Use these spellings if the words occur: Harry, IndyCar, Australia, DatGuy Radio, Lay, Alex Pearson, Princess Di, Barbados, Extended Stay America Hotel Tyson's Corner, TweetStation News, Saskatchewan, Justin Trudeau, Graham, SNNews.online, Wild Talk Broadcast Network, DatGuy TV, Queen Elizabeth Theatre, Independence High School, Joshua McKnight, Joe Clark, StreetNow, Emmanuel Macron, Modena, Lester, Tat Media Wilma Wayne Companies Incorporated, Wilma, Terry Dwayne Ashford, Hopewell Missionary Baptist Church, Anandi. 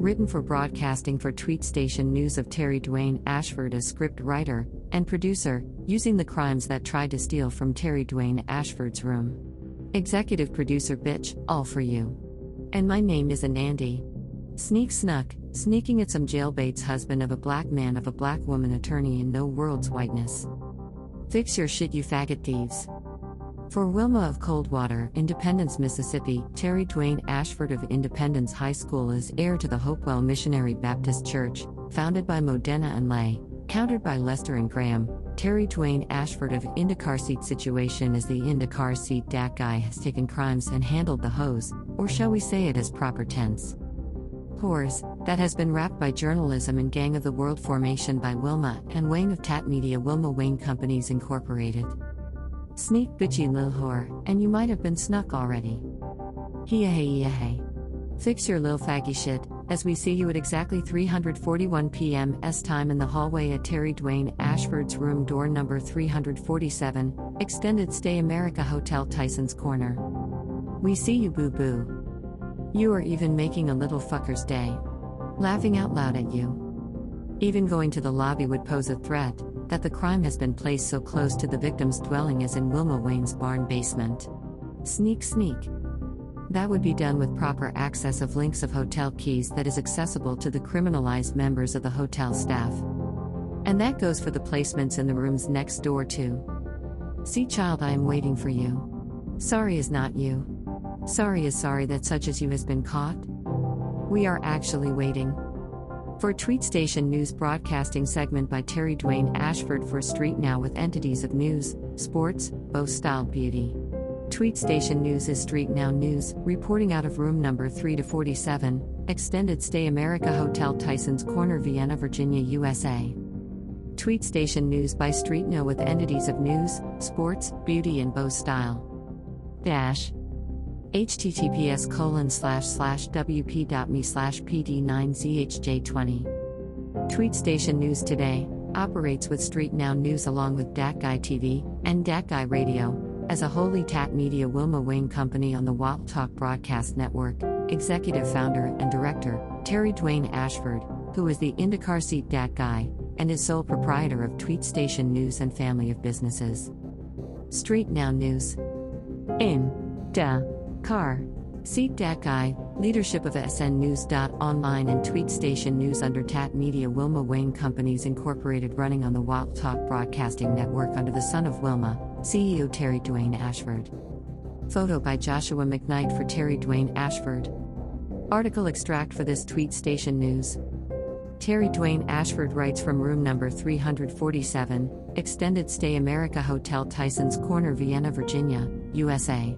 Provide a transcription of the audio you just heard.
written for broadcasting for TweetStation News of Terry Dwayne Ashford as script writer and producer, using the crimes that tried to steal from Terry Dwayne Ashford's room. Executive producer bitch, all for you. And my name is Anandi. Sneak snuck, sneaking at some jailbait's husband of a black man of a black woman attorney in no world's whiteness. Fix your shit, you faggot thieves. For Wilma of Coldwater, Independence, Mississippi, Terry Dwayne Ashford of Independence High School is heir to the Hopewell Missionary Baptist Church, founded by Modena and Lay, countered by Lester and Graham. Terry Dwayne Ashford of IndyCar Seat situation is the IndyCar Seat Dat Guy has taken crimes and handled the hose, or shall we say it as proper tense. Horse, that has been wrapped by journalism and Gang of the World formation by Wilma and Wayne of Tat Media Wilma Wayne Companies Incorporated. Sneak bitchy lil whore, and you might have been snuck already. Hey. Fix your lil faggy shit, as we see you at exactly 3:41 p.m. S time in the hallway at Terry Dwayne Ashford's room, door number 347, Extended Stay America Hotel Tyson's Corner. We see you, boo-boo. You are even making a little fucker's day. Laughing out loud at you. Even going to the lobby would pose a threat, that the crime has been placed so close to the victim's dwelling as in Wilma Wayne's barn basement. Sneak. That would be done with proper access of links of hotel keys that is accessible to the criminalized members of the hotel staff. And that goes for the placements in the rooms next door too. See, child, I am waiting for you. Sorry is not you. Sorry is sorry that such as you has been caught. We are actually waiting. For TweetStation News broadcasting segment by Terry Dwayne Ashford for StreetNow with entities of news, sports, beau-style beauty. TweetStation News is StreetNow News, reporting out of room number 347, Extended Stay America Hotel Tyson's Corner, Vienna, Virginia, USA. TweetStation News by StreetNow with entities of news, sports, beauty and beau-style. https://wp.me/pd9zhj20. TweetStation News Today operates with StreetNow News along with DatGuy TV and DatGuy Radio as a wholly Tat Media Wilma Wayne Company on the Wild Talk Broadcast Network. Executive founder and director, Terry Dwayne Ashford, who is the IndyCar Seat Dat Guy and is sole proprietor of TweetStation News and family of businesses. StreetNow News Car, Seat Dat Guy, leadership of SNNews.online and TweetStation News under Tat Media Wilma Wayne Companies Incorporated, running on the Wild Talk Broadcasting Network under the son of Wilma, CEO Terry Dwayne Ashford. Photo by Joshua McKnight for Terry Dwayne Ashford. Article extract for this TweetStation News. Terry Dwayne Ashford writes from room number 347, Extended Stay America Hotel Tyson's Corner, Vienna, Virginia, USA.